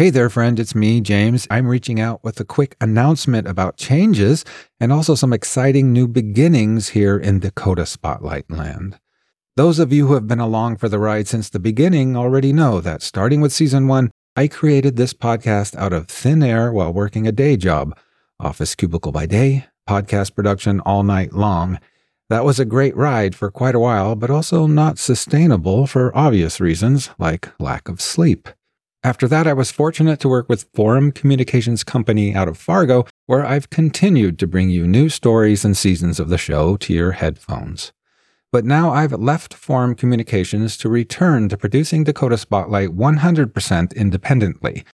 Hey there, friend. It's me, James. I'm reaching out with a quick announcement about changes and also some exciting new beginnings here in Dakota Spotlight Land. Those of you who have been along for the ride since the beginning already know that starting with Season 1, I created this podcast out of thin air while working a day job. Office cubicle by day, podcast production all night long. That was a great ride for quite a while, but also not sustainable for obvious reasons like lack of sleep. After that, I was fortunate to work with Forum Communications Company out of Fargo, where I've continued to bring you new stories and seasons of the show to your headphones. But now I've left Forum Communications to return to producing Dakota Spotlight 100% independently.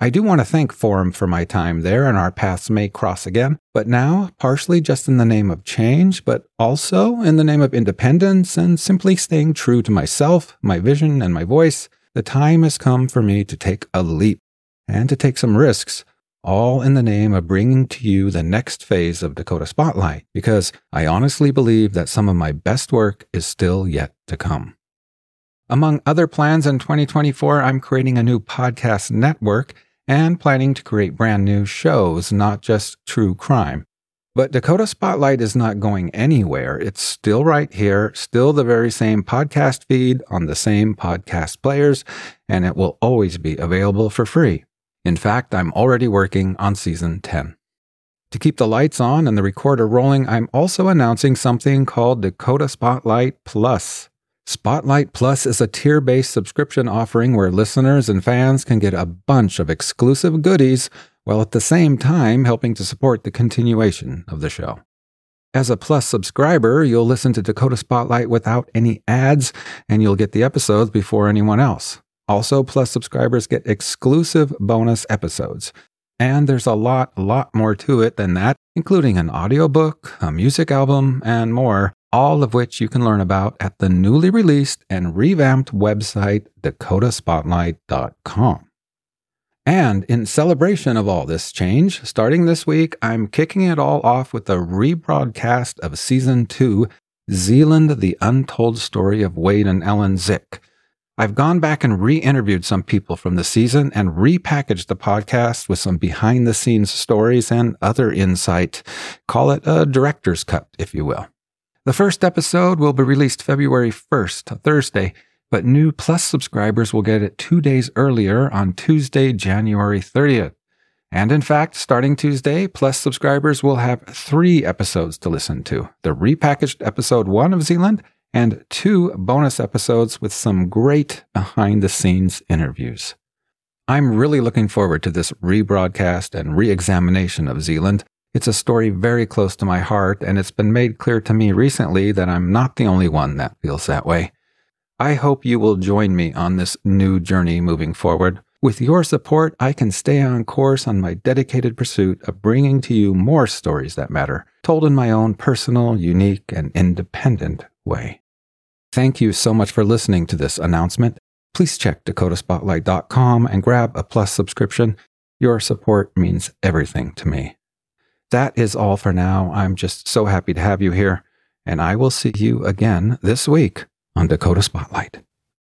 I do want to thank Forum for my time there, and our paths may cross again, but now partially just in the name of change, but also in the name of independence and simply staying true to myself, my vision, and my voice. The time has come for me to take a leap and to take some risks, all in the name of bringing to you the next phase of Dakota Spotlight, because I honestly believe that some of my best work is still yet to come. Among other plans in 2024, I'm creating a new podcast network and planning to create brand new shows, not just true crime. But Dakota Spotlight is not going anywhere. It's still right here, still the very same podcast feed on the same podcast players, and it will always be available for free. In fact, I'm already working on Season 10. To keep the lights on and the recorder rolling, I'm also announcing something called Dakota Spotlight Plus. Spotlight Plus is a tier-based subscription offering where listeners and fans can get a bunch of exclusive goodies while at the same time helping to support the continuation of the show. As a Plus subscriber, you'll listen to Dakota Spotlight without any ads, and you'll get the episodes before anyone else. Also, Plus subscribers get exclusive bonus episodes. And there's a lot more to it than that, including an audiobook, a music album, and more, all of which you can learn about at the newly released and revamped website, dakotaspotlight.com. And in celebration of all this change, starting this week, I'm kicking it all off with a rebroadcast of Season 2, Zeeland, the Untold Story of Wade and Ellen Zick. I've gone back and re-interviewed some people from the season and repackaged the podcast with some behind-the-scenes stories and other insight. Call it a director's cut, if you will. The first episode will be released February 1st, Thursday, but new Plus subscribers will get it 2 days earlier on Tuesday, January 30th. And in fact, starting Tuesday, Plus subscribers will have 3 episodes to listen to, the repackaged episode 1 of Zeeland and 2 bonus episodes with some great behind-the-scenes interviews. I'm really looking forward to this rebroadcast and re-examination of Zeeland. It's a story very close to my heart, and it's been made clear to me recently that I'm not the only one that feels that way. I hope you will join me on this new journey moving forward. With your support, I can stay on course on my dedicated pursuit of bringing to you more stories that matter, told in my own personal, unique, and independent way. Thank you so much for listening to this announcement. Please check dakotaspotlight.com and grab a Plus subscription. Your support means everything to me. That is all for now. I'm just so happy to have you here, and I will see you again this week on Dakota Spotlight.